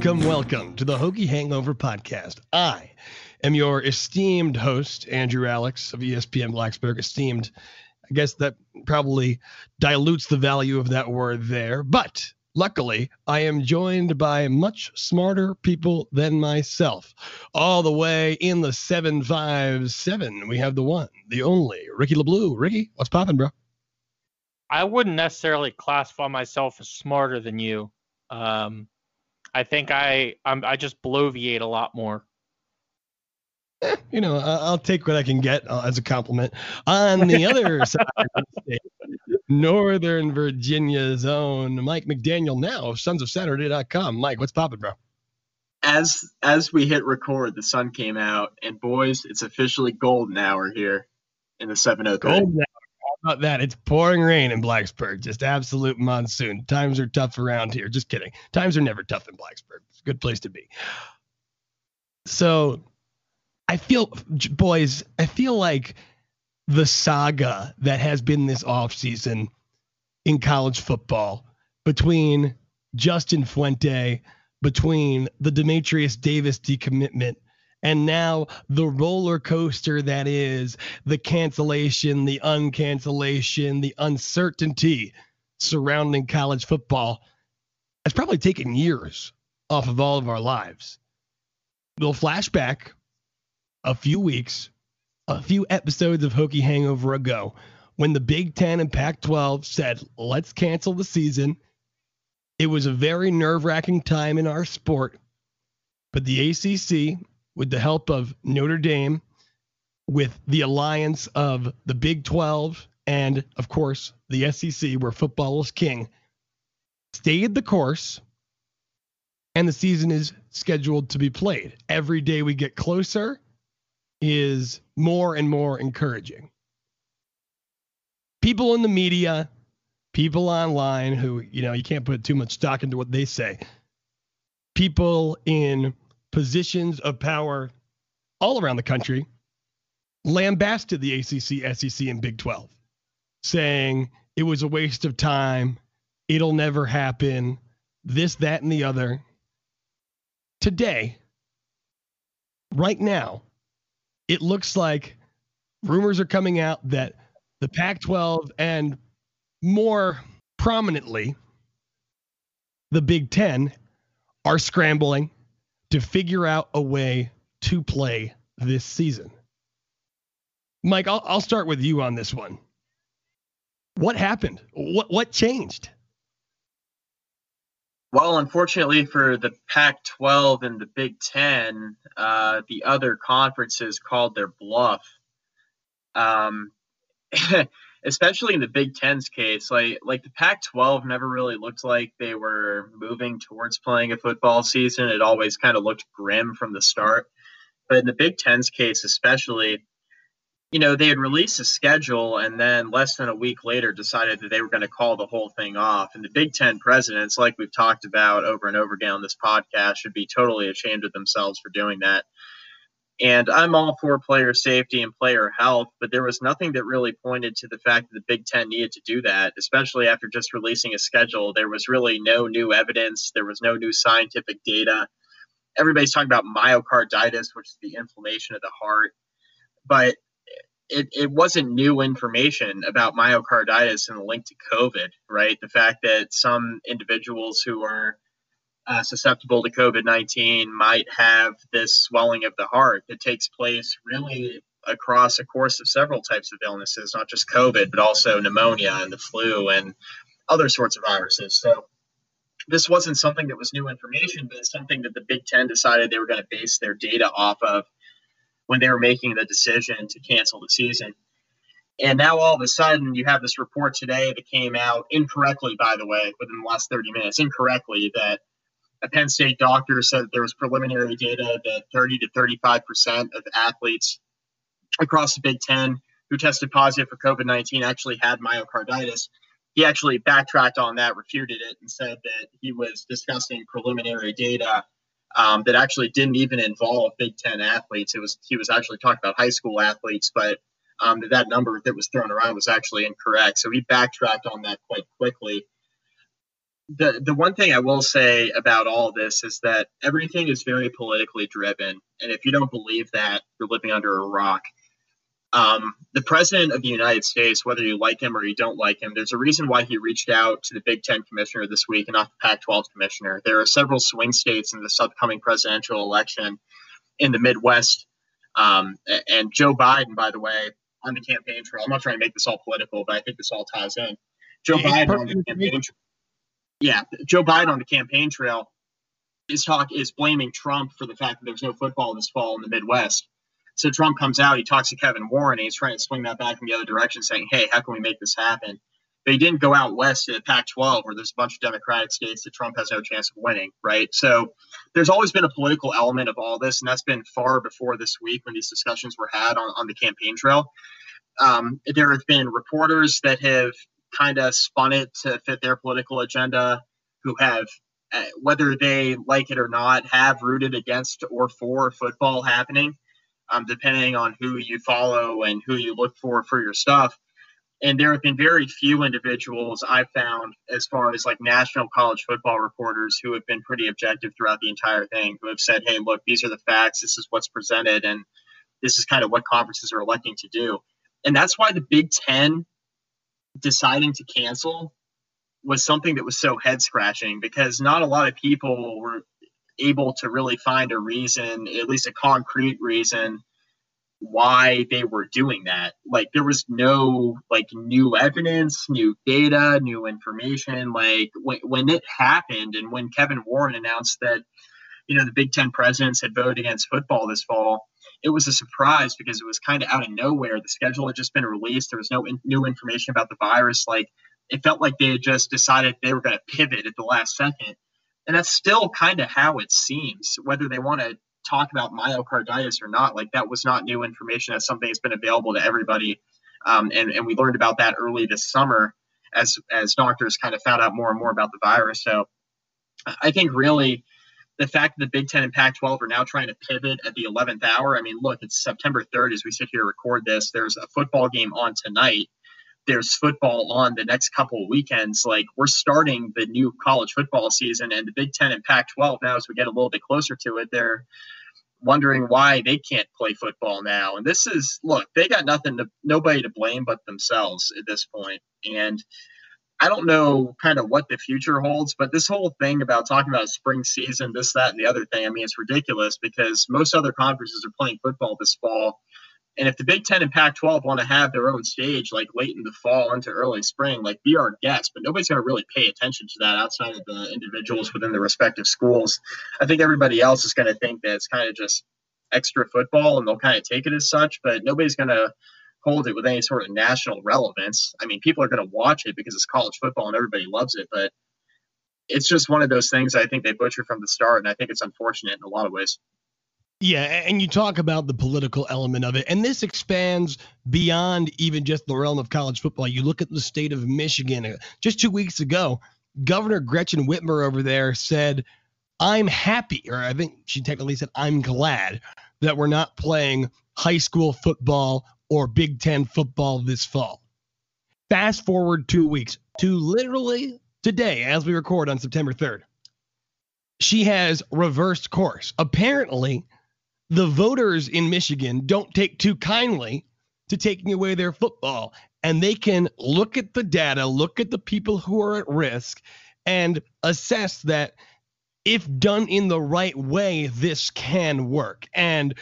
Welcome to the Hokie Hangover Podcast. I am your esteemed host, Andrew Alex of ESPN Blacksburg. Esteemed, I guess that probably dilutes the value of that word there. But luckily, I am joined by much smarter people than myself. All the way in the 757, we have the one, the only, Ricky LeBleu. Ricky, what's poppin', bro? I wouldn't necessarily classify myself as smarter than you. I think I just bloviate a lot more. You know, I'll take what I can get as a compliment. On the other side of the state, Northern Virginia's own Mike McDaniel, now of SonsOfSaturday.com. Mike, what's poppin', bro? As we hit record, the sun came out, and boys, it's officially golden hour here in the 703. Golden hour. How about that? It's pouring rain in Blacksburg. Just absolute monsoon. Times are tough around here. Just kidding. Times are never tough in Blacksburg. It's a good place to be. So I feel, boys, like the saga that has been this offseason in college football between Justin Fuente, between the Demetrius Davis decommitment, and now the roller coaster that is the cancellation, the uncancellation, the uncertainty surrounding college football has probably taken years off of all of our lives. We'll flash back a few weeks, a few episodes of Hokie Hangover ago, when the Big Ten and Pac-12 said, let's cancel the season. It was a very nerve-wracking time in our sport, but the ACC, with the help of Notre Dame, with the alliance of the Big 12, and, of course, the SEC, where football is king, stayed the course, and the season is scheduled to be played. Every day we get closer is more and more encouraging. People in the media, people online who, you know, you can't put too much stock into what they say, people in positions of power all around the country lambasted the ACC, SEC, and Big 12, saying it was a waste of time, it'll never happen, this, that, and the other. Today, right now, it looks like rumors are coming out that the Pac-12 and more prominently the Big Ten are scrambling to figure out a way to play this season. Mike, I'll start with you on this one. What happened? What changed? Well, unfortunately for the Pac-12 and the Big Ten, the other conferences called their bluff. Especially in the Big Ten's case, like the Pac-12 never really looked like they were moving towards playing a football season. It always kind of looked grim from the start. But in the Big Ten's case especially, you know, they had released a schedule and then less than a week later decided that they were going to call the whole thing off. And the Big Ten presidents, like we've talked about over and over again on this podcast, should be totally ashamed of themselves for doing that. And I'm all for player safety and player health, but there was nothing that really pointed to the fact that the Big Ten needed to do that, especially after just releasing a schedule. There was really no new evidence. There was no new scientific data. Everybody's talking about myocarditis, which is the inflammation of the heart, but it wasn't new information about myocarditis and the link to COVID, right? The fact that some individuals who are susceptible to COVID-19 might have this swelling of the heart that takes place really across a course of several types of illnesses, not just COVID, but also pneumonia and the flu and other sorts of viruses. So this wasn't something that was new information, but it's something that the Big Ten decided they were going to base their data off of when they were making the decision to cancel the season. And now all of a sudden you have this report today that came out incorrectly, by the way, within the last 30 minutes, incorrectly, that a Penn State doctor said that there was preliminary data that 30 to 35% of athletes across the Big Ten who tested positive for COVID-19 actually had myocarditis. He actually backtracked on that, refuted it, and said that he was discussing preliminary data that actually didn't even involve Big Ten athletes. He was actually talking about high school athletes, but that number that was thrown around was actually incorrect. So he backtracked on that quite quickly. The one thing I will say about all this is that everything is very politically driven. And if you don't believe that, you're living under a rock. The president of the United States, whether you like him or you don't like him, there's a reason why he reached out to the Big Ten commissioner this week and not the Pac-12 commissioner. There are several swing states in this upcoming presidential election in the Midwest. And Joe Biden, by the way, on the campaign trail, I'm not trying to make this all political, but I think this all ties in. Joe Biden on the campaign trail is blaming Trump for the fact that there's no football this fall in the Midwest. So Trump comes out, he talks to Kevin Warren, and he's trying to swing that back in the other direction, saying, hey, how can we make this happen? But he didn't go out west to the Pac-12, where there's a bunch of Democratic states that Trump has no chance of winning, right? So there's always been a political element of all this, and that's been far before this week when these discussions were had on the campaign trail. There have been reporters that have kind of spun it to fit their political agenda, who have, whether they like it or not, have rooted against or for football happening, depending on who you follow and who you look for your stuff. And there have been very few individuals I've found, as far as like national college football reporters, who have been pretty objective throughout the entire thing, who have said, hey, look, these are the facts, this is what's presented, and this is kind of what conferences are electing to do. And that's why the Big Ten deciding to cancel was something that was so head-scratching, because not a lot of people were able to really find a reason, at least a concrete reason, why they were doing that. Like, there was no like new evidence, new data, new information. Like when it happened, and when Kevin Warren announced that, you know, the Big Ten presidents had voted against football this fall, it was a surprise because it was kind of out of nowhere. The schedule had just been released. There was no new information about the virus. Like, it felt like they had just decided they were going to pivot at the last second. And that's still kind of how it seems, whether they want to talk about myocarditis or not. Like, that was not new information. That's something that's been available to everybody. And we learned about that early this summer as doctors kind of found out more and more about the virus. So I think really the fact that the Big Ten and Pac-12 are now trying to pivot at the 11th hour. I mean, look, it's September 3rd as we sit here and record this. There's a football game on tonight. There's football on the next couple of weekends. Like, we're starting the new college football season, and the Big Ten and Pac-12 now, as we get a little bit closer to it, they're wondering why they can't play football now. And this is, look, they got nobody to blame but themselves at this point. And I don't know kind of what the future holds, but this whole thing about talking about spring season, this, that, and the other thing, I mean, it's ridiculous because most other conferences are playing football this fall. And if the Big Ten and Pac-12 want to have their own stage, like late in the fall into early spring, like, be our guest, but nobody's going to really pay attention to that outside of the individuals within the respective schools. I think everybody else is going to think that it's kind of just extra football, and they'll kind of take it as such, but nobody's going to hold it with any sort of national relevance. I mean, people are going to watch it because it's college football and everybody loves it, but it's just one of those things I think they butchered from the start, and I think it's unfortunate in a lot of ways. Yeah, and you talk about the political element of it, and this expands beyond even just the realm of college football. You look at the state of Michigan. Just 2 weeks ago, Governor Gretchen Whitmer over there said, I'm happy, or I think she technically said, I'm glad that we're not playing high school football or Big Ten football this fall. Fast forward 2 weeks to literally today, as we record on September 3rd. She has reversed course. Apparently, the voters in Michigan don't take too kindly to taking away their football, and they can look at the data, look at the people who are at risk, and assess that if done in the right way, this can work. And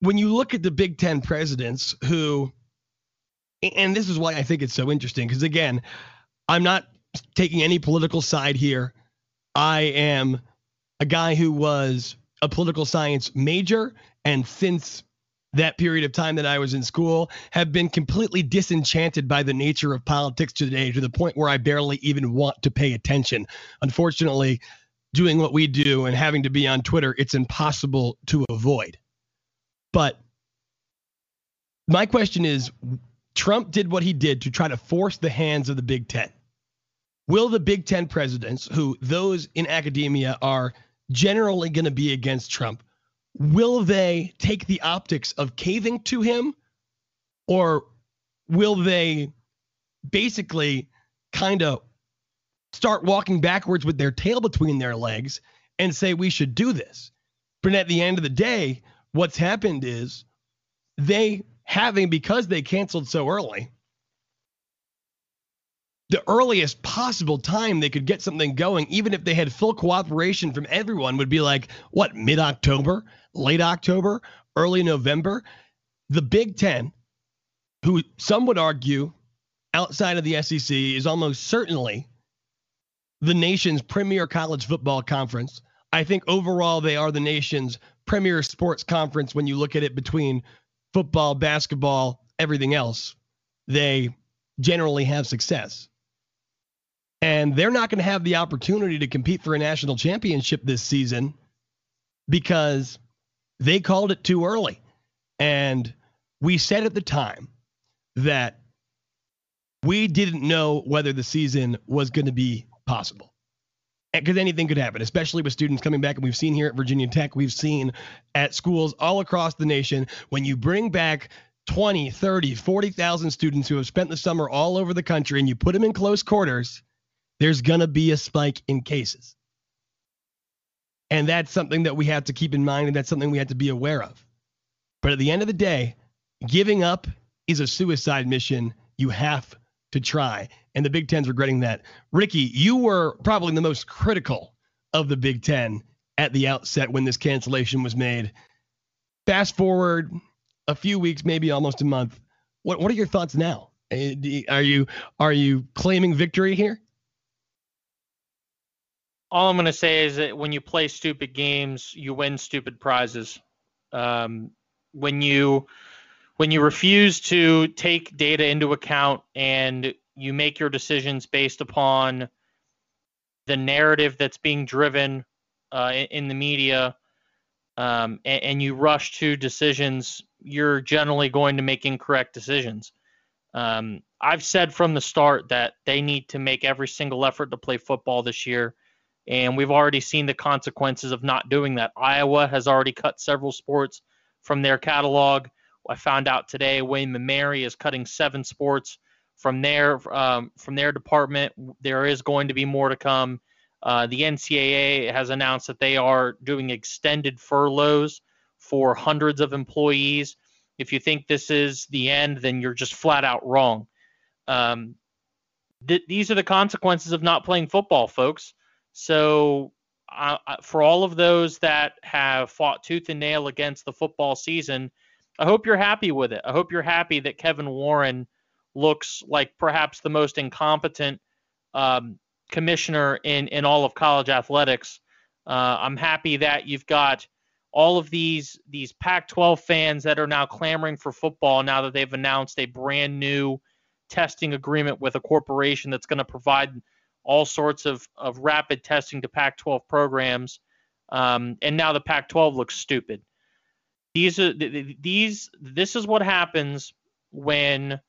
when you look at the Big Ten presidents who, and this is why I think it's so interesting, because again, I'm not taking any political side here. I am a guy who was a political science major, and since that period of time that I was in school, have been completely disenchanted by the nature of politics today, to the point where I barely even want to pay attention. Unfortunately, doing what we do and having to be on Twitter, it's impossible to avoid. But my question is, Trump did what he did to try to force the hands of the Big Ten. Will the Big Ten presidents, who those in academia are generally going to be against Trump, will they take the optics of caving to him, or will they basically kind of start walking backwards with their tail between their legs and say we should do this? But at the end of the day, what's happened is because they canceled so early, the earliest possible time they could get something going, even if they had full cooperation from everyone, would be like, what, mid-October, late October, early November? The Big Ten, who some would argue outside of the SEC is almost certainly the nation's premier college football conference. I think overall they are the nation's premier sports conference when you look at it between football, basketball, everything else. They generally have success. And they're not going to have the opportunity to compete for a national championship this season because they called it too early. And we said at the time that we didn't know whether the season was going to be possible, because anything could happen, especially with students coming back. And we've seen here at Virginia Tech, we've seen at schools all across the nation, when you bring back 20, 30, 40,000 students who have spent the summer all over the country and you put them in close quarters, there's going to be a spike in cases. And that's something that we have to keep in mind, and that's something we have to be aware of. But at the end of the day, giving up is a suicide mission. You have to try. And the Big Ten's regretting that. Ricky, you were probably the most critical of the Big Ten at the outset when this cancellation was made. Fast forward a few weeks, maybe almost a month. What are your thoughts now? Are you claiming victory here? All I'm going to say is that when you play stupid games, you win stupid prizes. When you refuse to take data into account and you make your decisions based upon the narrative that's being driven in the media, and you rush to decisions, you're generally going to make incorrect decisions. I've said from the start that they need to make every single effort to play football this year. And we've already seen the consequences of not doing that. Iowa has already cut several sports from their catalog. I found out today Wayne Mameri is cutting 7 sports from their department. There is going to be more to come. The NCAA has announced that they are doing extended furloughs for hundreds of employees. If you think this is the end, then you're just flat out wrong. These are the consequences of not playing football, folks. So for all of those that have fought tooth and nail against the football season, I hope you're happy with it. I hope you're happy that Kevin Warren looks like perhaps the most incompetent commissioner in all of college athletics. I'm happy that you've got all of these Pac-12 fans that are now clamoring for football now that they've announced a brand new testing agreement with a corporation that's going to provide all sorts of rapid testing to Pac-12 programs, and now the Pac-12 looks stupid. This is what happens when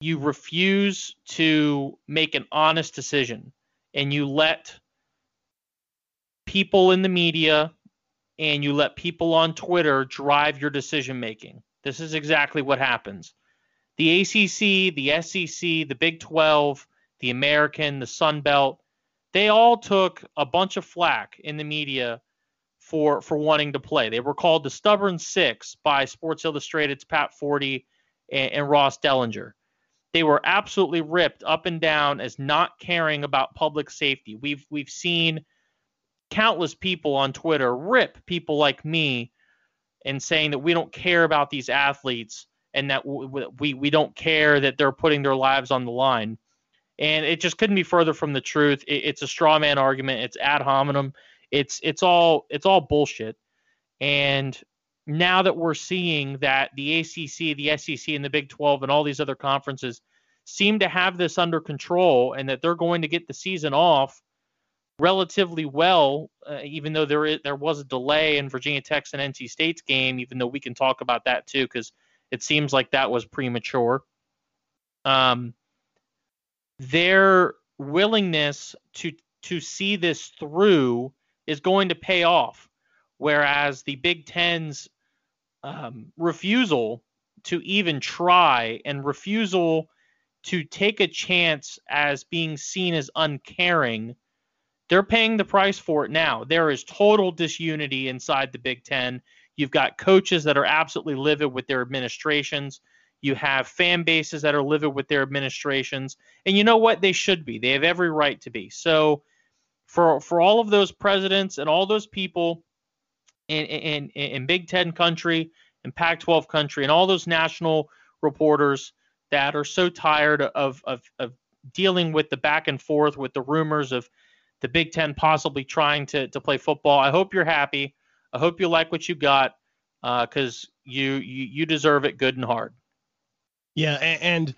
you refuse to make an honest decision and you let people in the media and you let people on Twitter drive your decision making. This is exactly what happens. The ACC, the SEC, the Big 12, the American, the Sun Belt, they all took a bunch of flack in the media for wanting to play. They were called the Stubborn Six by Sports Illustrated's Pat Forty and Ross Dellinger. They were absolutely ripped up and down as not caring about public safety. We've seen countless people on Twitter rip people like me and saying that we don't care about these athletes and that we don't care that they're putting their lives on the line. And it just couldn't be further from the truth. It's a straw man argument. It's ad hominem. It's all bullshit. And now that we're seeing that the ACC, the SEC, and the Big 12 and all these other conferences seem to have this under control and that they're going to get the season off relatively well, even though there was a delay in Virginia Tech's and NC State's game, even though we can talk about that too, because it seems like that was premature. Their willingness to see this through is going to pay off, whereas the Big Ten's refusal to even try and refusal to take a chance as being seen as uncaring, they're paying the price for it now. There is total disunity inside the Big Ten. You've got coaches that are absolutely livid with their administrations. You have fan bases that are livid with their administrations. And you know what? They should be. They have every right to be. So for all of those presidents and all those people in Big Ten country and Pac-12 country and all those national reporters that are so tired of dealing with the back and forth with the rumors of the Big Ten possibly trying to play football, I hope you're happy. I hope you like what you got, because you deserve it good and hard. Yeah, and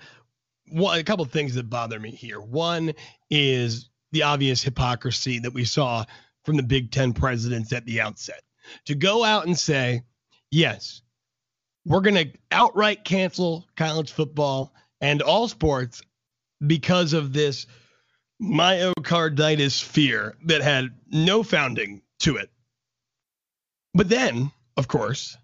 a couple of things that bother me here. One is the obvious hypocrisy that we saw from the Big Ten presidents at the outset. To go out and say, yes, we're going to outright cancel college football and all sports because of this myocarditis fear that had no founding to it. But then, of course,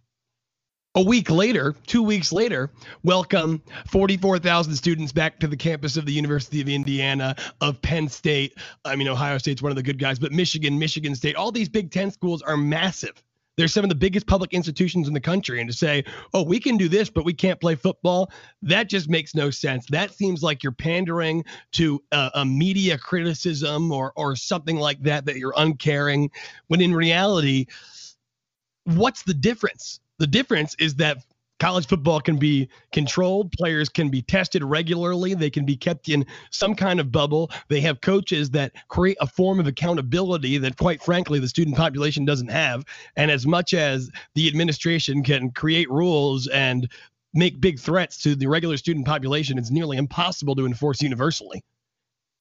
a week later, 2 weeks later, welcome 44,000 students back to the campus of the University of Indiana, of Penn State. I mean, Ohio State's one of the good guys, but Michigan, Michigan State, all these Big Ten schools are massive. They're some of the biggest public institutions in the country. And to say, oh, we can do this, but we can't play football, that just makes no sense. That seems like you're pandering to a media criticism or something like that, that you're uncaring, when in reality, what's the difference? The difference is that college football can be controlled. Players can be tested regularly. They can be kept in some kind of bubble. They have coaches that create a form of accountability that, quite frankly, the student population doesn't have. And as much as the administration can create rules and make big threats to the regular student population, it's nearly impossible to enforce universally.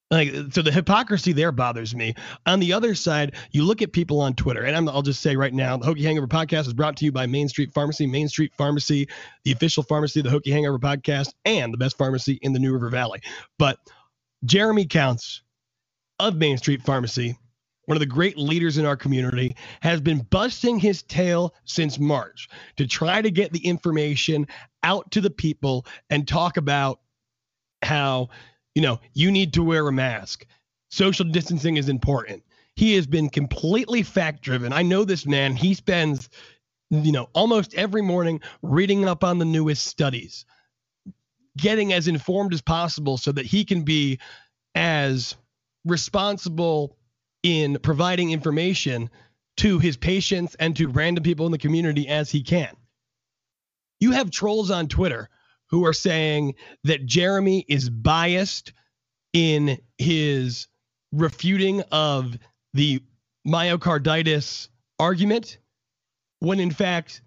So the hypocrisy there bothers me. On the other side, you look at people on Twitter, and I'll just say right now, the Hokie Hangover Podcast is brought to you by Main Street Pharmacy. Main Street Pharmacy, the official pharmacy of the Hokie Hangover Podcast, and the best pharmacy in the New River Valley. But Jeremy Counts of Main Street Pharmacy, one of the great leaders in our community, has been busting his tail since March to try to get the information out to the people and talk about how, you know, you need to wear a mask. Social distancing is important. He has been completely fact-driven. I know this man. He spends, almost every morning reading up on the newest studies, getting as informed as possible so that he can be as responsible in providing information to his patients and to random people in the community as he can. You have trolls on Twitter who are saying that Jeremy is biased in his refuting of the myocarditis argument, when in fact,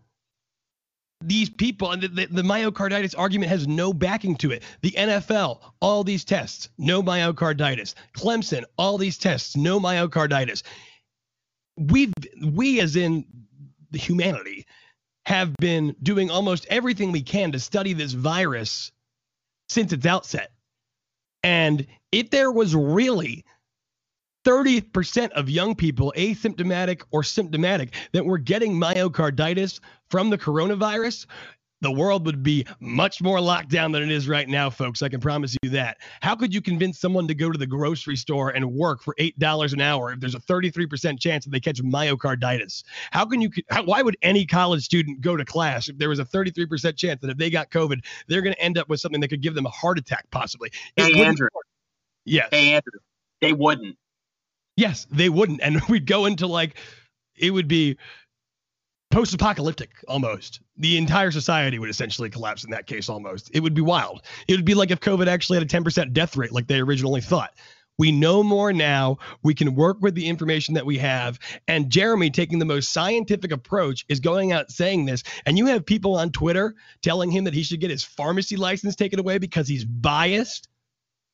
these people, and the myocarditis argument has no backing to it. The NFL, all these tests, no myocarditis. Clemson, all these tests, no myocarditis. We as in the humanity, have been doing almost everything we can to study this virus since its outset. And if there was really 30% of young people, asymptomatic or symptomatic, that were getting myocarditis from the coronavirus, the world would be much more locked down than it is right now, folks. I can promise you that. How could you convince someone to go to the grocery store and work for $8 an hour if there's a 33% chance that they catch myocarditis? How can you? Why would any college student go to class if there was a 33% chance that if they got COVID, they're going to end up with something that could give them a heart attack, possibly? Hey, Andrew. Yes. Hey, Andrew. They wouldn't. Yes, they wouldn't. And we'd go into like, it would be post-apocalyptic almost. The entire society would essentially collapse in that case almost. It would be wild. It would be like if COVID actually had a 10% death rate like they originally thought. We know more now. We can work with the information that we have. And Jeremy taking the most scientific approach is going out saying this. And you have people on Twitter telling him that he should get his pharmacy license taken away because he's biased.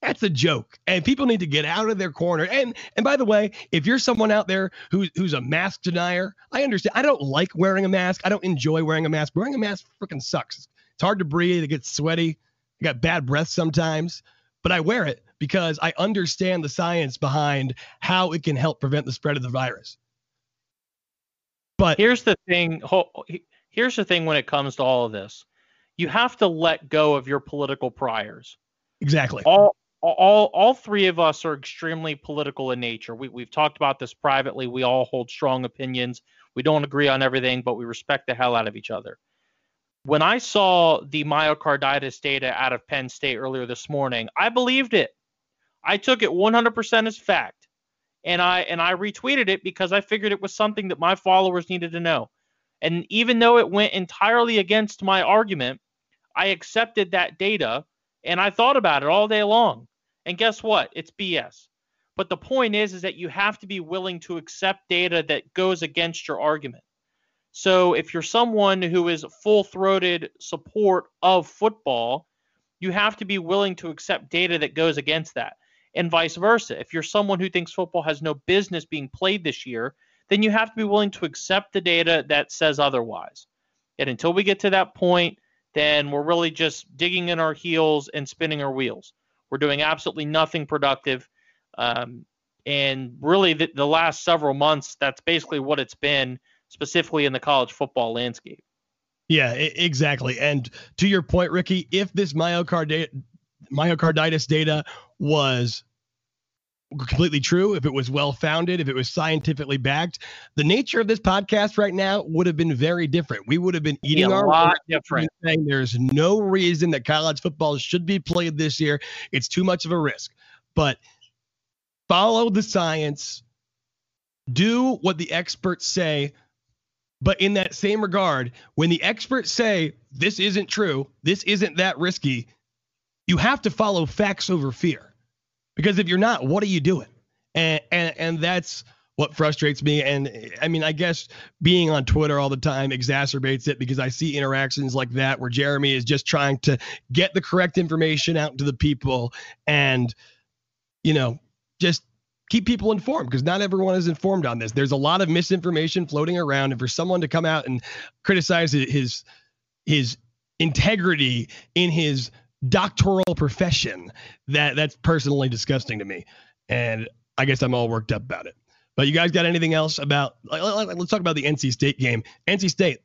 That's a joke. And people need to get out of their corner. And by the way, if you're someone out there who's a mask denier, I understand. I don't like wearing a mask. I don't enjoy wearing a mask. Wearing a mask freaking sucks. It's hard to breathe. It gets sweaty. I got bad breath sometimes. But I wear it because I understand the science behind how it can help prevent the spread of the virus. But here's the thing. Here's the thing when it comes to all of this. You have to let go of your political priors. Exactly. All three of us are extremely political in nature. We've talked about this privately. We all hold strong opinions. We don't agree on everything, but we respect the hell out of each other. When I saw the myocarditis data out of Penn State earlier this morning, I believed it. I took it 100% as fact, and I retweeted it because I figured it was something that my followers needed to know. And even though it went entirely against my argument, I accepted that data. And I thought about it all day long. And guess what? It's BS. But the point is that you have to be willing to accept data that goes against your argument. So if you're someone who is full-throated support of football, you have to be willing to accept data that goes against that, and vice versa. If you're someone who thinks football has no business being played this year, then you have to be willing to accept the data that says otherwise. And until we get to that point, then we're really just digging in our heels and spinning our wheels. We're doing absolutely nothing productive. And really the last several months, that's basically what it's been, specifically in the college football landscape. Yeah, exactly. And to your point, Ricky, if this myocarditis data was completely true, if it was well-founded, if it was scientifically backed, the nature of this podcast right now would have been very different. We would have been eating our lot different, saying there's no reason that college football should be played this year. It's too much of a risk. But follow the science, do what the experts say. But in that same regard, when the experts say this isn't true, this isn't that risky, you have to follow facts over fear. Because if you're not, what are you doing? And that's what frustrates me. And I mean, I guess being on Twitter all the time exacerbates it, because I see interactions like that where Jeremy is just trying to get the correct information out to the people and, you know, just keep people informed, because not everyone is informed on this. There's a lot of misinformation floating around, and for someone to come out and criticize his integrity in his doctoral profession, that's personally disgusting to me, and I guess I'm all worked up about it. But you guys got anything else about, let's talk about the NC State game. NC State,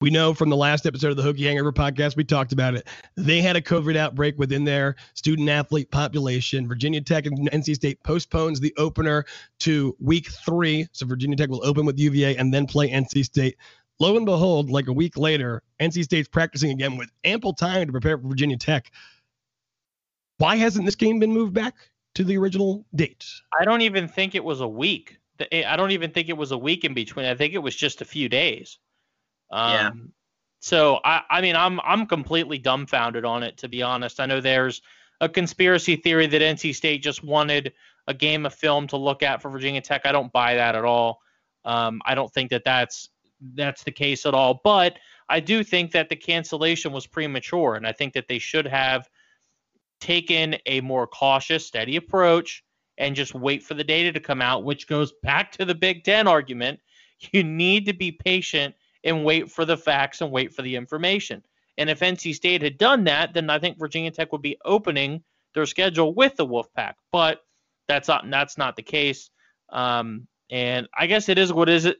we know from the last episode of the Hokie Hangover podcast, we talked about it. They had a COVID outbreak within their student athlete population. Virginia Tech and NC State postpones the opener to week 3. So Virginia Tech will open with UVA and then play NC State. Lo and behold, like a week later, NC State's practicing again with ample time to prepare for Virginia Tech. Why hasn't this game been moved back to the original date? I don't even think it was a week. I don't even think it was a week in between. I think it was just a few days. Yeah. So, I mean, I'm completely dumbfounded on it, to be honest. I know there's a conspiracy theory that NC State just wanted a game of film to look at for Virginia Tech. I don't buy that at all. I don't think that that's the case at all. But I do think that the cancellation was premature, and I think that they should have taken a more cautious, steady approach and just wait for the data to come out, which goes back to the Big Ten argument. You need to be patient and wait for the facts and wait for the information. And if NC State had done that, then I think Virginia Tech would be opening their schedule with the Wolfpack. But that's not the case. And I guess it is what it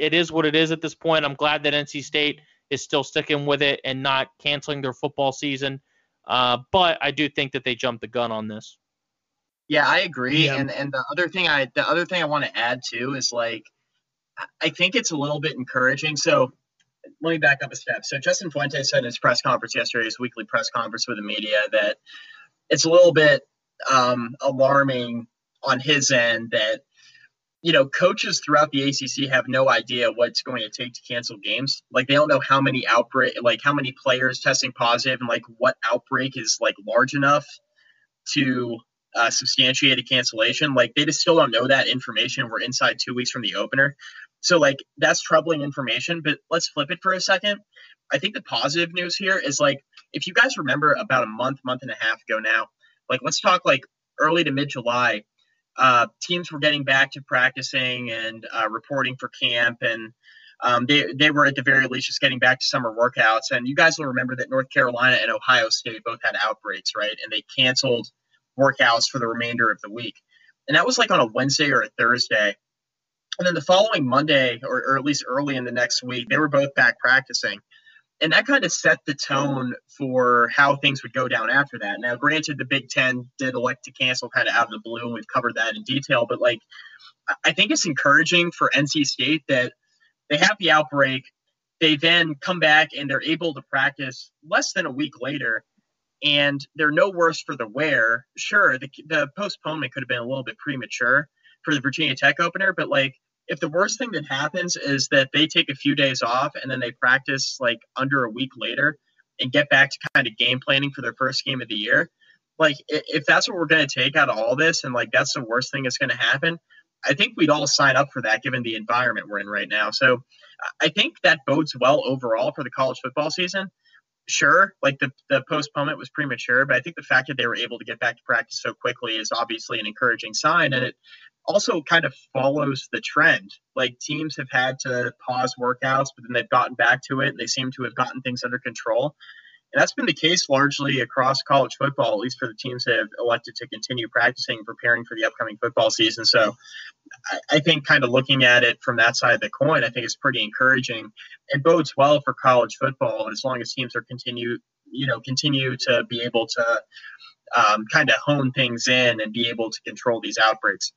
is at this point. I'm glad that NC State is still sticking with it and not canceling their football season. But I do think that they jumped the gun on this. Yeah, I agree. Yeah. And the other thing I want to add too is, like, I think it's a little bit encouraging. So let me back up a step. So Justin Fuente said in his press conference yesterday, his weekly press conference with the media, that it's a little bit alarming on his end that, you know, coaches throughout the ACC have no idea what it's going to take to cancel games. Like, they don't know how many players testing positive, and like what outbreak is like large enough to substantiate a cancellation. Like, they just still don't know that information. We're inside 2 weeks from the opener. So like, that's troubling information, but let's flip it for a second. I think the positive news here is, like, if you guys remember about a month and a half ago now, like, let's talk like early to mid July, teams were getting back to practicing and reporting for camp, and they were at the very least just getting back to summer workouts. And you guys will remember that North Carolina and Ohio State both had outbreaks, right? And they canceled workouts for the remainder of the week. And that was like on a Wednesday or a Thursday. And then the following Monday, or at least early in the next week, they were both back practicing. And that kind of set the tone for how things would go down after that. Now, granted, the Big Ten did elect to cancel kind of out of the blue, and we've covered that in detail. But, like, I think it's encouraging for NC State that they have the outbreak. They then come back and they're able to practice less than a week later, and they're no worse for the wear. Sure, the postponement could have been a little bit premature for the Virginia Tech opener, but, like, if the worst thing that happens is that they take a few days off and then they practice like under a week later and get back to kind of game planning for their first game of the year, like, if that's what we're going to take out of all this, and like, that's the worst thing that's going to happen, I think we'd all sign up for that given the environment we're in right now. So I think that bodes well overall for the college football season. Sure, like, the postponement was premature, but I think the fact that they were able to get back to practice so quickly is obviously an encouraging sign, and it also kind of follows the trend. Like, teams have had to pause workouts, but then they've gotten back to it, and they seem to have gotten things under control. And that's been the case largely across college football, at least for the teams that have elected to continue practicing, preparing for the upcoming football season. So I think kind of looking at it from that side of the coin, I think it's pretty encouraging. It bodes well for college football as long as teams are continue to be able to kind of hone things in and be able to control these outbreaks.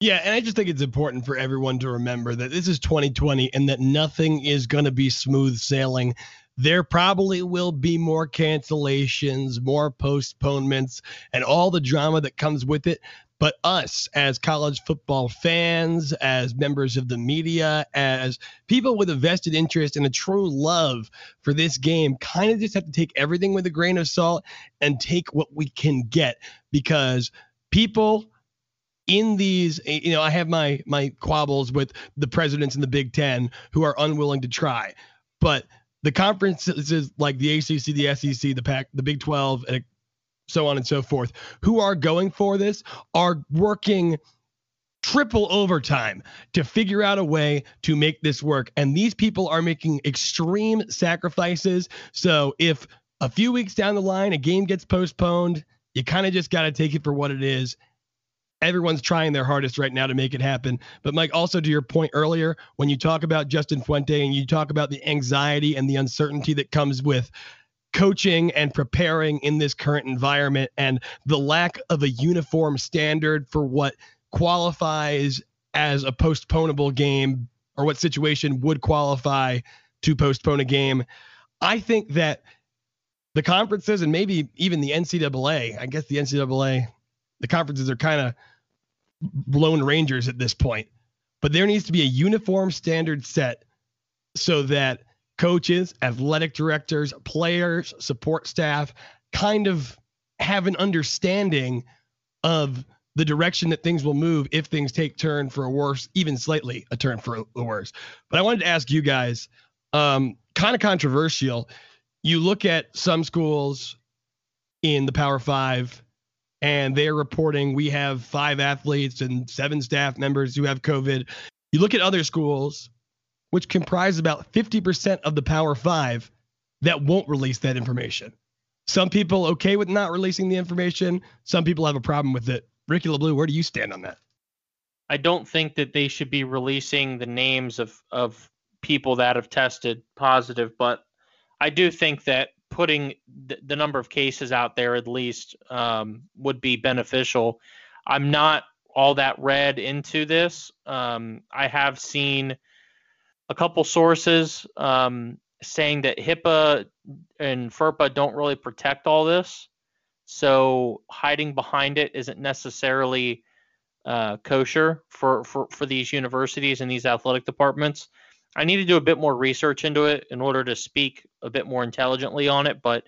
Yeah, and I just think it's important for everyone to remember that this is 2020 and that nothing is going to be smooth sailing. There probably will be more cancellations, more postponements, and all the drama that comes with it. But us, as college football fans, as members of the media, as people with a vested interest and a true love for this game, kind of just have to take everything with a grain of salt and take what we can get, because people in these, you know, I have my quibbles with the presidents in the Big Ten who are unwilling to try, but the conferences like the ACC, the SEC, the Pac, the Big 12, and so on and so forth, who are going for this, are working triple overtime to figure out a way to make this work. And these people are making extreme sacrifices. So if a few weeks down the line a game gets postponed, you kind of just got to take it for what it is. Everyone's trying their hardest right now to make it happen. But Mike, also to your point earlier, when you talk about Justin Fuente and you talk about the anxiety and the uncertainty that comes with coaching and preparing in this current environment, and the lack of a uniform standard for what qualifies as a postponable game, or what situation would qualify to postpone a game, I think that the conferences, and maybe even the NCAA, I guess the NCAA, the conferences are kind of lone rangers at this point, but there needs to be a uniform standard set so that coaches, athletic directors, players, support staff kind of have an understanding of the direction that things will move if things take turn for a worse, even slightly a turn for a worse. But I wanted to ask you guys, kind of controversial. You look at some schools in the Power Five, and they're reporting, we have 5 athletes and 7 staff members who have COVID. You look at other schools, which comprise about 50% of the Power Five, that won't release that information. Some people okay with not releasing the information. Some people have a problem with it. Ricky LeBleu, where do you stand on that? I don't think that they should be releasing the names of people that have tested positive, but I do think that putting the number of cases out there at least would be beneficial. I'm not all that read into this. I have seen a couple sources saying that HIPAA and FERPA don't really protect all this, so hiding behind it isn't necessarily kosher for these universities and these athletic departments. I need to do a bit more research into it in order to speak a bit more intelligently on it, but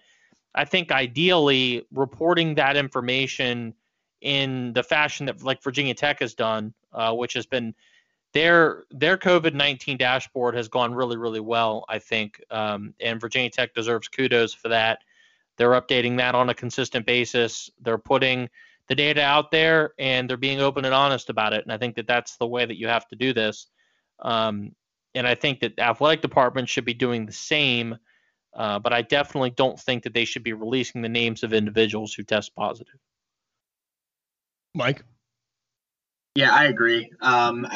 I think ideally reporting that information in the fashion that like Virginia Tech has done, which has been their COVID-19 dashboard has gone really, really well, I think. And Virginia Tech deserves kudos for that. They're updating that on a consistent basis. They're putting the data out there and they're being open and honest about it. And I think that that's the way that you have to do this. And I think that athletic departments should be doing the same, but I definitely don't think that they should be releasing the names of individuals who test positive. Mike? Yeah, I agree. I'm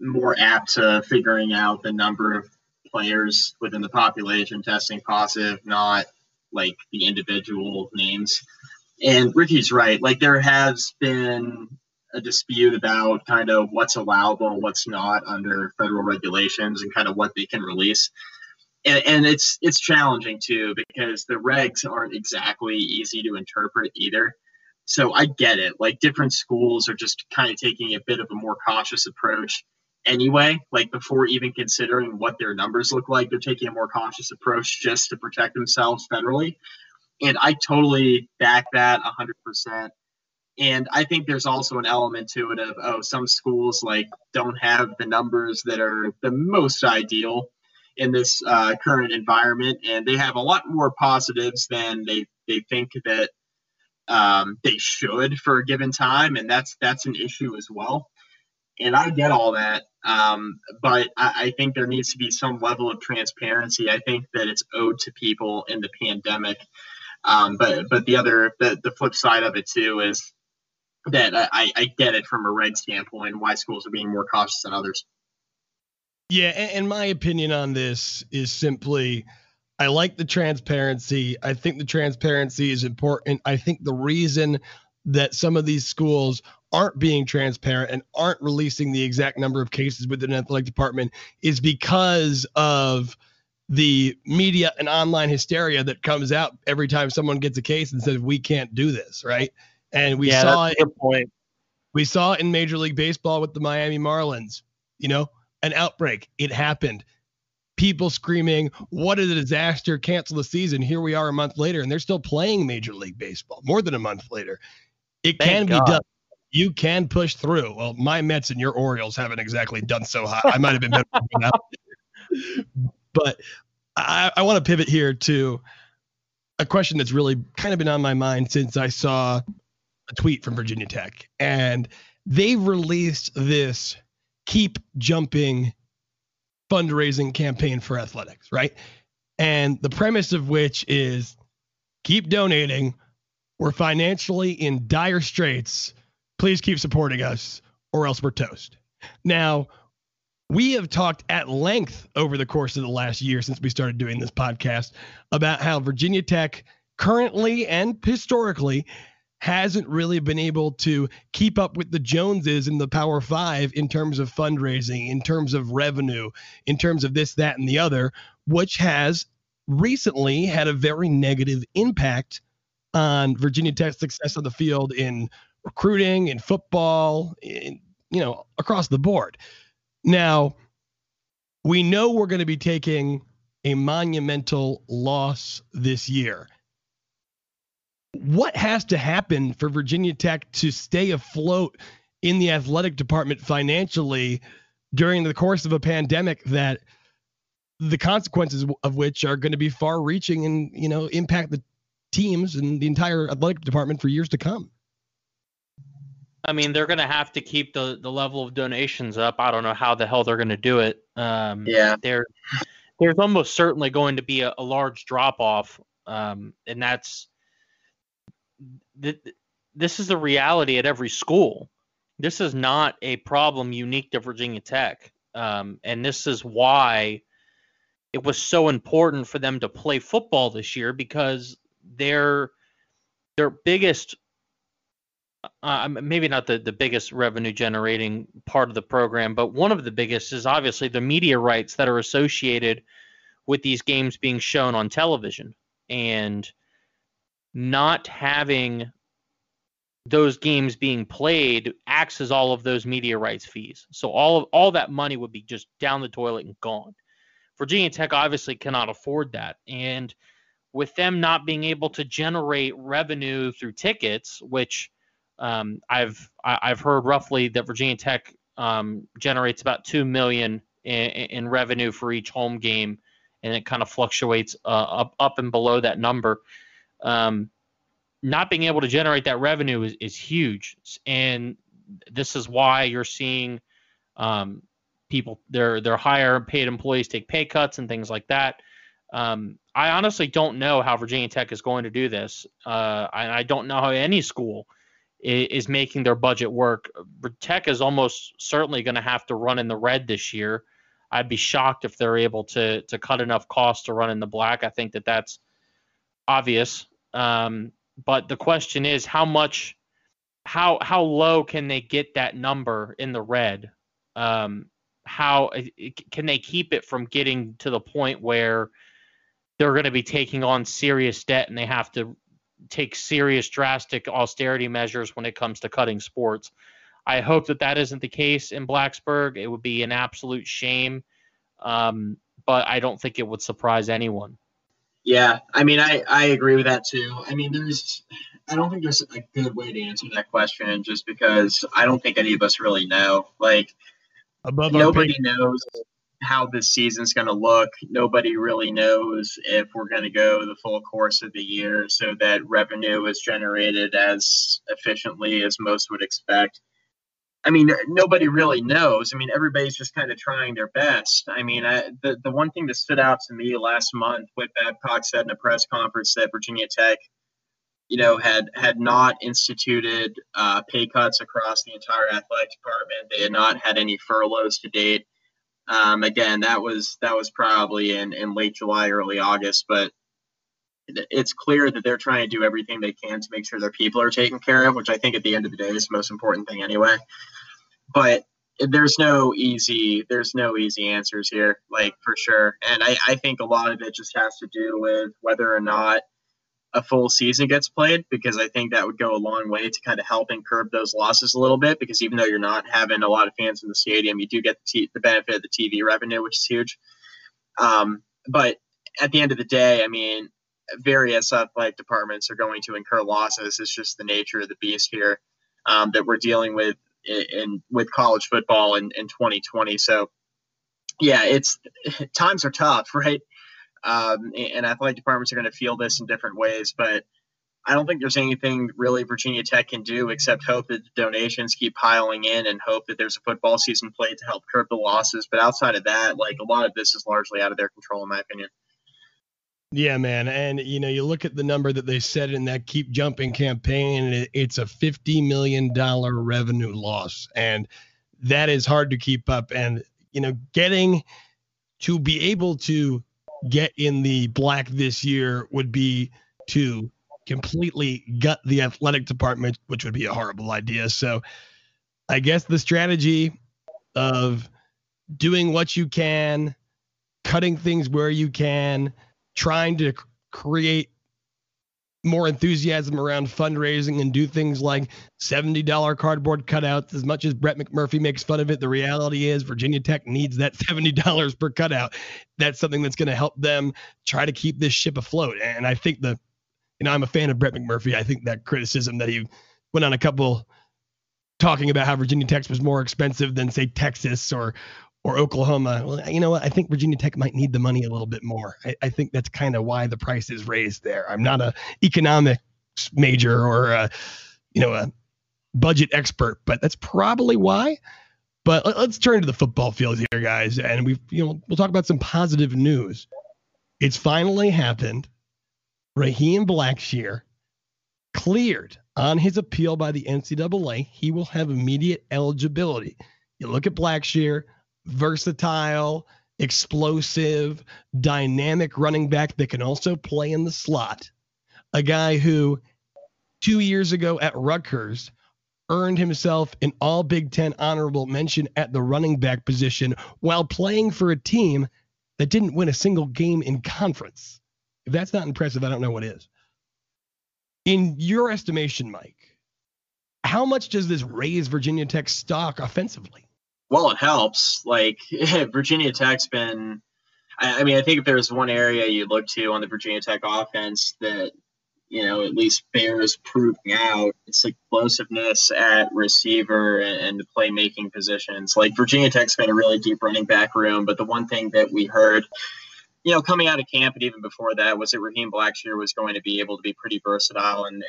more apt to figuring out the number of players within the population testing positive, not like the individual names. And Ricky's right. Like, there has been a dispute about kind of what's allowable, what's not under federal regulations, and kind of what they can release. And it's challenging too, because the regs aren't exactly easy to interpret either. So I get it. Like, different schools are just kind of taking a bit of a more cautious approach anyway. Like, before even considering what their numbers look like, they're taking a more cautious approach just to protect themselves federally. And I totally back that 100%. And I think there's also an element to it of, oh, some schools like don't have the numbers that are the most ideal in this current environment, and they have a lot more positives than they think that they should for a given time, and that's an issue as well. And I get all that, but I think there needs to be some level of transparency. I think that it's owed to people in the pandemic. But the flip side of it too is that I get it from a reg standpoint why schools are being more cautious than others. Yeah, and my opinion on this is simply, I like the transparency. I think the transparency is important. I think the reason that some of these schools aren't being transparent and aren't releasing the exact number of cases within an athletic department is because of the media and online hysteria that comes out every time someone gets a case and says, we can't do this. Right. And we saw it in Major League Baseball with the Miami Marlins, you know, an outbreak, it happened, people screaming, what a disaster, cancel the season. Here we are a month later and they're still playing Major League Baseball more than a month later. It can be done. You can push through. Well, my Mets and your Orioles haven't exactly done so hot. I might've been better than that. But I want to pivot here to a question that's really kind of been on my mind since I saw a tweet from Virginia Tech. And they released this Keep Jumping fundraising campaign for athletics, right? And the premise of which is keep donating. We're financially in dire straits. Please keep supporting us or else we're toast. Now, we have talked at length over the course of the last year since we started doing this podcast about how Virginia Tech currently and historically hasn't really been able to keep up with the Joneses in the Power Five in terms of fundraising, in terms of revenue, in terms of this, that, and the other, which has recently had a very negative impact on Virginia Tech's success on the field in recruiting, in football, in, you know, across the board. Now, we know we're going to be taking a monumental loss this year. What has to happen for Virginia Tech to stay afloat in the athletic department financially during the course of a pandemic that the consequences of which are going to be far reaching and, you know, impact the teams and the entire athletic department for years to come? I mean, they're going to have to keep the level of donations up. I don't know how the hell they're going to do it. There's almost certainly going to be a large drop-off, and that's this is the reality at every school. This is not a problem unique to Virginia Tech. And this is why it was so important for them to play football this year, because their biggest, maybe not the biggest revenue generating part of the program, but one of the biggest is obviously the media rights that are associated with these games being shown on television, and not having those games being played axes all of those media rights fees. So all that money would be just down the toilet and gone. Virginia Tech obviously cannot afford that. And with them not being able to generate revenue through tickets, which I've heard roughly that Virginia Tech generates about $2 million in revenue for each home game, and it kind of fluctuates up and below that number. Not being able to generate that revenue is huge, and this is why you're seeing people, their higher paid employees take pay cuts and things like that. I honestly don't know how Virginia Tech is going to do this. I don't know how any school is making their budget work. Tech is almost certainly going to have to run in the red this year. I'd be shocked if they're able to cut enough costs to run in the black. I think that's obvious. But the question is how low can they get that number in the red? How can they keep it from getting to the point where they're going to be taking on serious debt and they have to take serious, drastic austerity measures when it comes to cutting sports? I hope that isn't the case in Blacksburg. It would be an absolute shame, but I don't think it would surprise anyone. Yeah, I mean, I agree with that too. I mean, I don't think there's a good way to answer that question, just because I don't think any of us really know. Like, nobody knows how this season's going to look. Nobody really knows if we're going to go the full course of the year so that revenue is generated as efficiently as most would expect. I mean, nobody really knows. I mean, everybody's just kind of trying their best. I mean, the one thing that stood out to me last month, what Babcock said in a press conference, that Virginia Tech, had not instituted pay cuts across the entire athletic department. They had not had any furloughs to date. Again, that was probably in late July, early August, but it's clear that they're trying to do everything they can to make sure their people are taken care of, which I think at the end of the day is the most important thing anyway. But there's no easy answers here, like, for sure. And I think a lot of it just has to do with whether or not a full season gets played, because I think that would go a long way to kind of helping curb those losses a little bit, because even though you're not having a lot of fans in the stadium, you do get the benefit of the TV revenue, which is huge. But at the end of the day, I mean, various athletic departments are going to incur losses. It's just the nature of the beast here that we're dealing with with college football in 2020. So yeah, times are tough, right? And athletic departments are going to feel this in different ways, but I don't think there's anything really Virginia Tech can do except hope that the donations keep piling in and hope that there's a football season played to help curb the losses. But outside of that, like, a lot of this is largely out of their control, in my opinion. Yeah, man. And, you look at the number that they set in that Keep Jumping campaign, and it's a $50 million revenue loss. And that is hard to keep up. And, getting to be able to get in the black this year would be to completely gut the athletic department, which would be a horrible idea. So I guess the strategy of doing what you can, cutting things where you can, trying to create more enthusiasm around fundraising and do things like $70 cardboard cutouts. As much as Brett McMurphy makes fun of it, the reality is Virginia Tech needs that $70 per cutout. That's something that's going to help them try to keep this ship afloat. And I think I'm a fan of Brett McMurphy. I think that criticism that he went on a couple talking about how Virginia Tech was more expensive than, say, Texas or Oklahoma. Well, you know what? I think Virginia Tech might need the money a little bit more. I think that's kind of why the price is raised there. I'm not an economics major or a budget expert, but that's probably why. But let's turn to the football field here, guys, and we'll talk about some positive news. It's finally happened. Raheem Blackshear cleared on his appeal by the NCAA. He will have immediate eligibility. You look at Blackshear. versatile, explosive, dynamic running back that can also play in the slot. A guy who 2 years ago at Rutgers earned himself an all Big Ten honorable mention at the running back position while playing for a team that didn't win a single game in conference. If that's not impressive, I don't know what is. In your estimation, Mike, how much does this raise Virginia Tech's stock offensively? Well, it helps. Like, Virginia Tech's been, I mean, I think if there's one area you look to on the Virginia Tech offense that, you know, at least bears proving out, it's explosiveness at receiver and the playmaking positions. Like, Virginia Tech's got a really deep running back room, but the one thing that we heard, you know, coming out of camp and even before that, was that Raheem Blackshear was going to be able to be pretty versatile and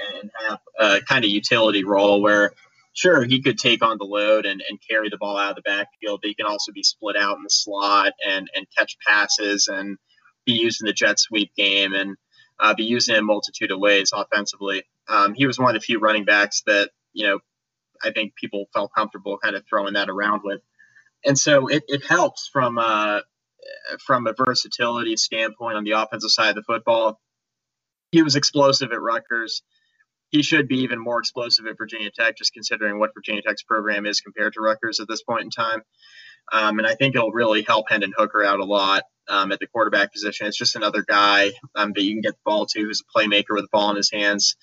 have a kind of utility role where, sure, he could take on the load and carry the ball out of the backfield, but he can also be split out in the slot and catch passes and be used in the jet sweep game and be used in a multitude of ways offensively. He was one of the few running backs that, you know, I think people felt comfortable kind of throwing that around with. And so it helps from a versatility standpoint on the offensive side of the football. He was explosive at Rutgers. He should be even more explosive at Virginia Tech, just considering what Virginia Tech's program is compared to Rutgers at this point in time. And I think it'll really help Hendon Hooker out a lot. At the quarterback position, it's just another guy that you can get the ball to, who's a playmaker with the ball in his hands.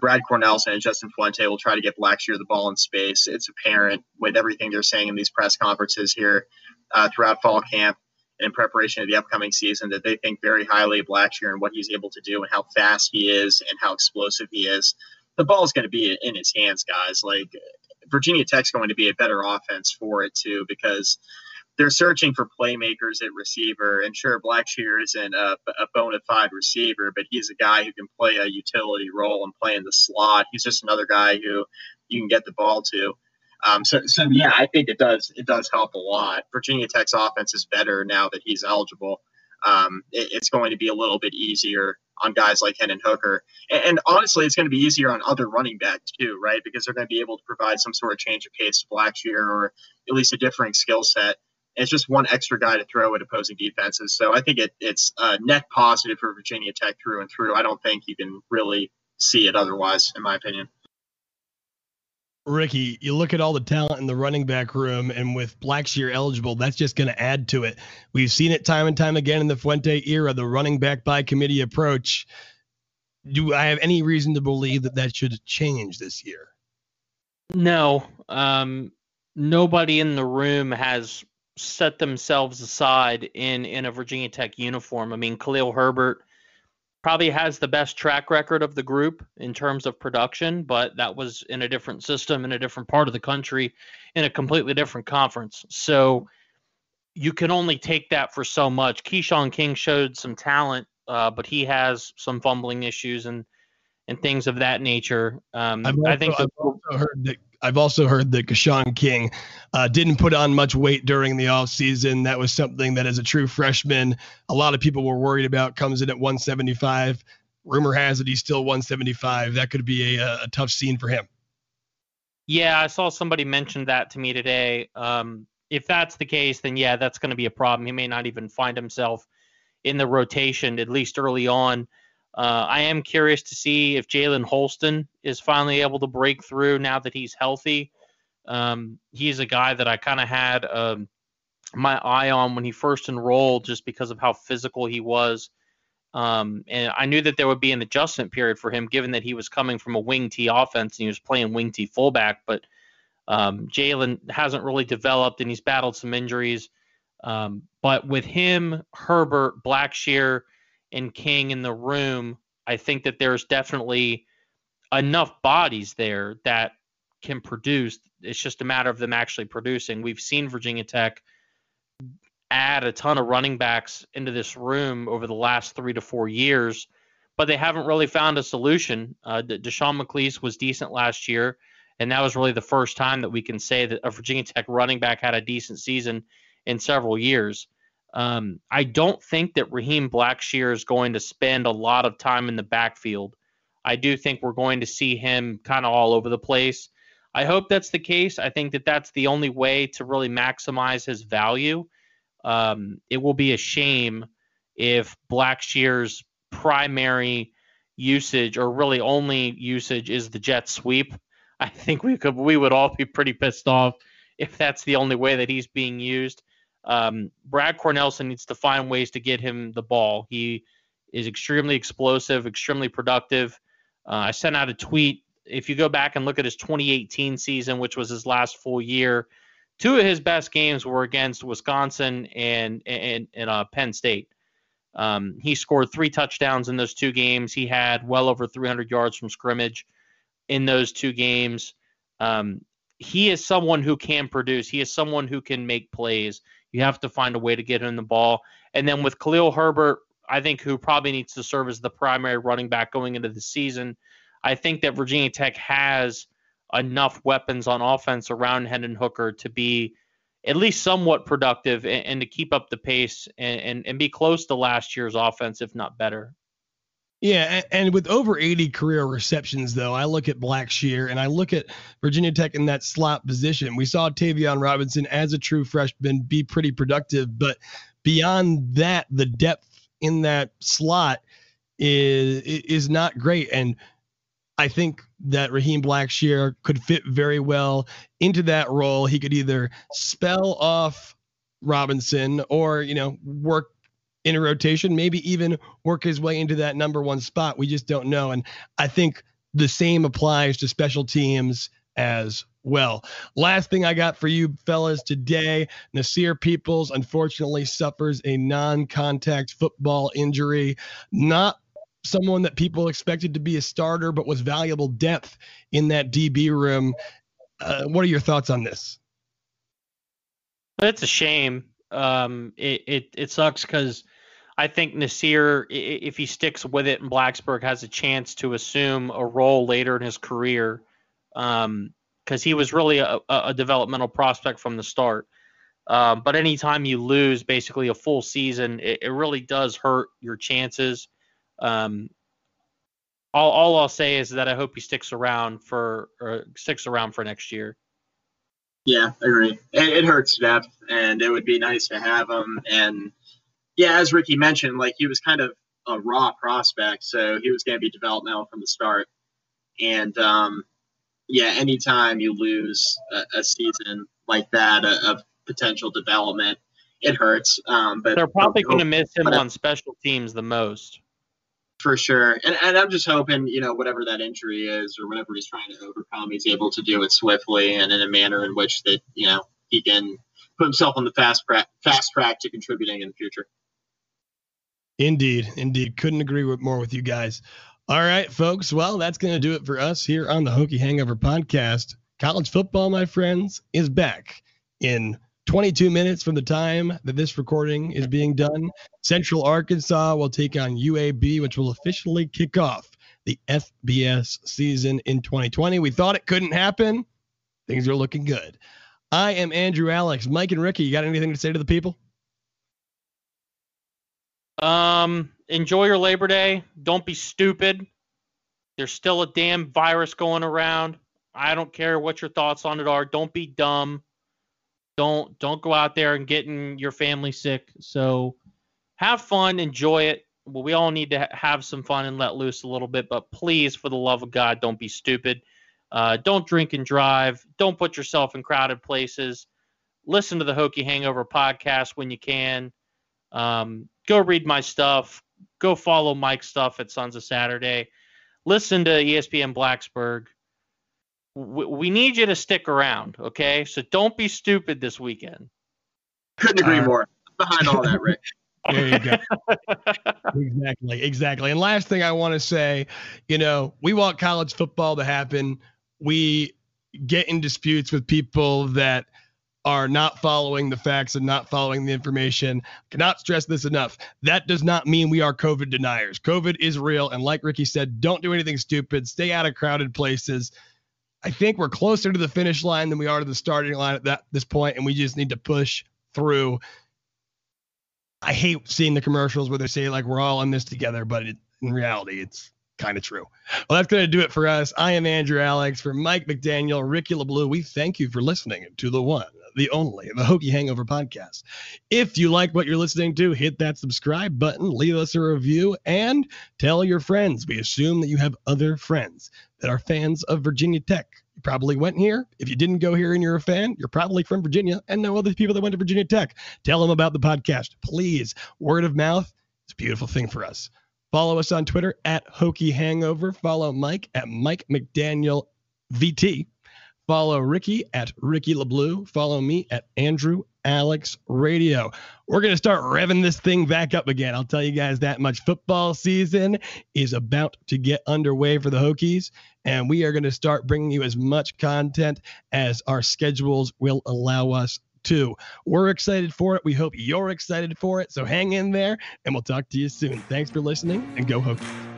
Brad Cornelsen and Justin Fuente will try to get Blackshear the ball in space. It's apparent with everything they're saying in these press conferences here throughout fall camp in preparation of the upcoming season that they think very highly of Blackshear and what he's able to do and how fast he is and how explosive he is. The ball's going to be in his hands, guys. Like, Virginia Tech's going to be a better offense for it too, because they're searching for playmakers at receiver. And sure, Blackshear isn't a bona fide receiver, but he's a guy who can play a utility role and play in the slot. He's just another guy who you can get the ball to. So yeah, I think it does help a lot. Virginia Tech's offense is better now that he's eligible. It's going to be a little bit easier on guys like Hendon Hooker. And honestly, it's going to be easier on other running backs too, right? Because they're going to be able to provide some sort of change of pace to Blackshear, or at least a differing skill set. It's just one extra guy to throw at opposing defenses. So I think it's a net positive for Virginia Tech through and through. I don't think you can really see it otherwise, in my opinion. Ricky, you look at all the talent in the running back room, and with Blackshear eligible, that's just going to add to it. We've seen it time and time again in the Fuente era, the running back by committee approach. Do I have any reason to believe that should change this year? No. Nobody in the room has set themselves aside in a Virginia Tech uniform. I mean, Khalil Herbert probably has the best track record of the group in terms of production, but that was in a different system, in a different part of the country, in a completely different conference. So you can only take that for so much. Keshawn King showed some talent, but he has some fumbling issues and things of that nature. I've also heard that Keshawn King didn't put on much weight during the offseason. That was something that, as a true freshman, a lot of people were worried about. Comes in at 175. Rumor has it he's still 175. That could be a tough scene for him. Yeah, I saw somebody mention that to me today. If that's the case, then yeah, that's going to be a problem. He may not even find himself in the rotation, at least early on. I am curious to see if Jalen Holston is finally able to break through now that he's healthy. He's a guy that I kind of had my eye on when he first enrolled, just because of how physical he was. And I knew that there would be an adjustment period for him, given that he was coming from a wing T offense and he was playing wing T fullback. But Jalen hasn't really developed, and he's battled some injuries. But with him, Herbert, Blackshear, and King in the room, I think that there's definitely enough bodies there that can produce. It's just a matter of them actually producing. We've seen Virginia Tech add a ton of running backs into this room over the last 3 to 4 years, but they haven't really found a solution. Deshaun McLeese was decent last year, and that was really the first time that we can say that a Virginia Tech running back had a decent season in several years. I don't think that Raheem Blackshear is going to spend a lot of time in the backfield. I do think we're going to see him kind of all over the place. I hope that's the case. I think that that's the only way to really maximize his value. It will be a shame if Blackshear's primary usage, or really only usage, is the jet sweep. I think we would all be pretty pissed off if that's the only way that he's being used. Brad Cornelsen needs to find ways to get him the ball. He is extremely explosive, extremely productive. I sent out a tweet. If you go back and look at his 2018 season, which was his last full year, two of his best games were against Wisconsin and Penn State. He scored 3 touchdowns in those 2 games. He had well over 300 yards from scrimmage in those 2 games. He is someone who can produce. He is someone who can make plays. You have to find a way to get him the ball. And then with Khalil Herbert, I think, who probably needs to serve as the primary running back going into the season, I think that Virginia Tech has enough weapons on offense around Hendon Hooker to be at least somewhat productive and to keep up the pace and be close to last year's offense, if not better. Yeah, and with over 80 career receptions, though, I look at Blackshear and I look at Virginia Tech in that slot position. We saw Tavion Robinson as a true freshman be pretty productive, but beyond that, the depth in that slot is not great. And I think that Raheem Blackshear could fit very well into that role. He could either spell off Robinson or, work in a rotation, maybe even work his way into that number one spot. We just don't know. And I think the same applies to special teams as well. Last thing I got for you fellas today, Nasir Peoples unfortunately suffers a non-contact football injury. Not someone that people expected to be a starter, but was valuable depth in that DB room. What are your thoughts on this? It's a shame. It sucks because I think Nasir, if he sticks with it in Blacksburg, has a chance to assume a role later in his career, because he was really a developmental prospect from the start. But anytime you lose basically a full season, it really does hurt your chances. All I'll say is that I hope he sticks around for next year. Yeah, I agree. It hurts depth, and it would be nice to have him. And yeah, as Ricky mentioned, he was kind of a raw prospect, so he was going to be developmental from the start. And anytime you lose a season like that of potential development, it hurts. But they're probably going to miss him on special teams the most. For sure. And I'm just hoping, whatever that injury is or whatever he's trying to overcome, he's able to do it swiftly and in a manner in which that, he can put himself on the fast track to contributing in the future. Indeed. Couldn't agree more with you guys. All right, folks. Well, that's going to do it for us here on the Hokie Hangover Podcast. College football, my friends, is back in 22 minutes from the time that this recording is being done. Central Arkansas will take on UAB, which will officially kick off the FBS season in 2020. We thought it couldn't happen. Things are looking good. I am Andrew Alex. Mike and Ricky, you got anything to say to the people? Enjoy your Labor Day. Don't be stupid. There's still a damn virus going around. I don't care what your thoughts on it are. Don't be dumb. Don't go out there and getting your family sick. So have fun, enjoy it. Well, we all need to have some fun and let loose a little bit, but please, for the love of God, don't be stupid. Don't drink and drive. Don't put yourself in crowded places. Listen to the Hokie Hangover Podcast when you can. Go read my stuff. Go follow Mike's stuff at Sons of Saturday. Listen to ESPN Blacksburg. We need you to stick around, okay? So don't be stupid this weekend. Couldn't agree more. Behind all that, Rick. There you go. Exactly. And last thing I want to say, we want college football to happen. We get in disputes with people that are not following the facts and not following the information. Cannot stress this enough. That does not mean we are COVID deniers. COVID is real. And like Ricky said, don't do anything stupid. Stay out of crowded places. I think we're closer to the finish line than we are to the starting line at this point, and we just need to push through. I hate seeing the commercials where they say we're all in this together, but in reality, it's kind of true. Well, that's going to do it for us. I am Andrew Alex. For Mike McDaniel, Ricky LeBleu, we thank you for listening to the one, the only, the Hokie Hangover Podcast. If you like what you're listening to, hit that subscribe button, leave us a review, and tell your friends. We assume that you have other friends that are fans of Virginia Tech. You probably went here. If you didn't go here and you're a fan, you're probably from Virginia and know other people that went to Virginia Tech. Tell them about the podcast. Please, word of mouth, it's a beautiful thing for us. Follow us on Twitter at Hokie Hangover. Follow Mike at Mike McDaniel VT. Follow Ricky at Ricky LeBleu. Follow me at Andrew Alex Radio. We're going to start revving this thing back up again. I'll tell you guys that much. Football season is about to get underway for the Hokies, and we are going to start bringing you as much content as our schedules will allow us to. We're excited for it. We hope you're excited for it. So hang in there, and we'll talk to you soon. Thanks for listening, and go Hokies.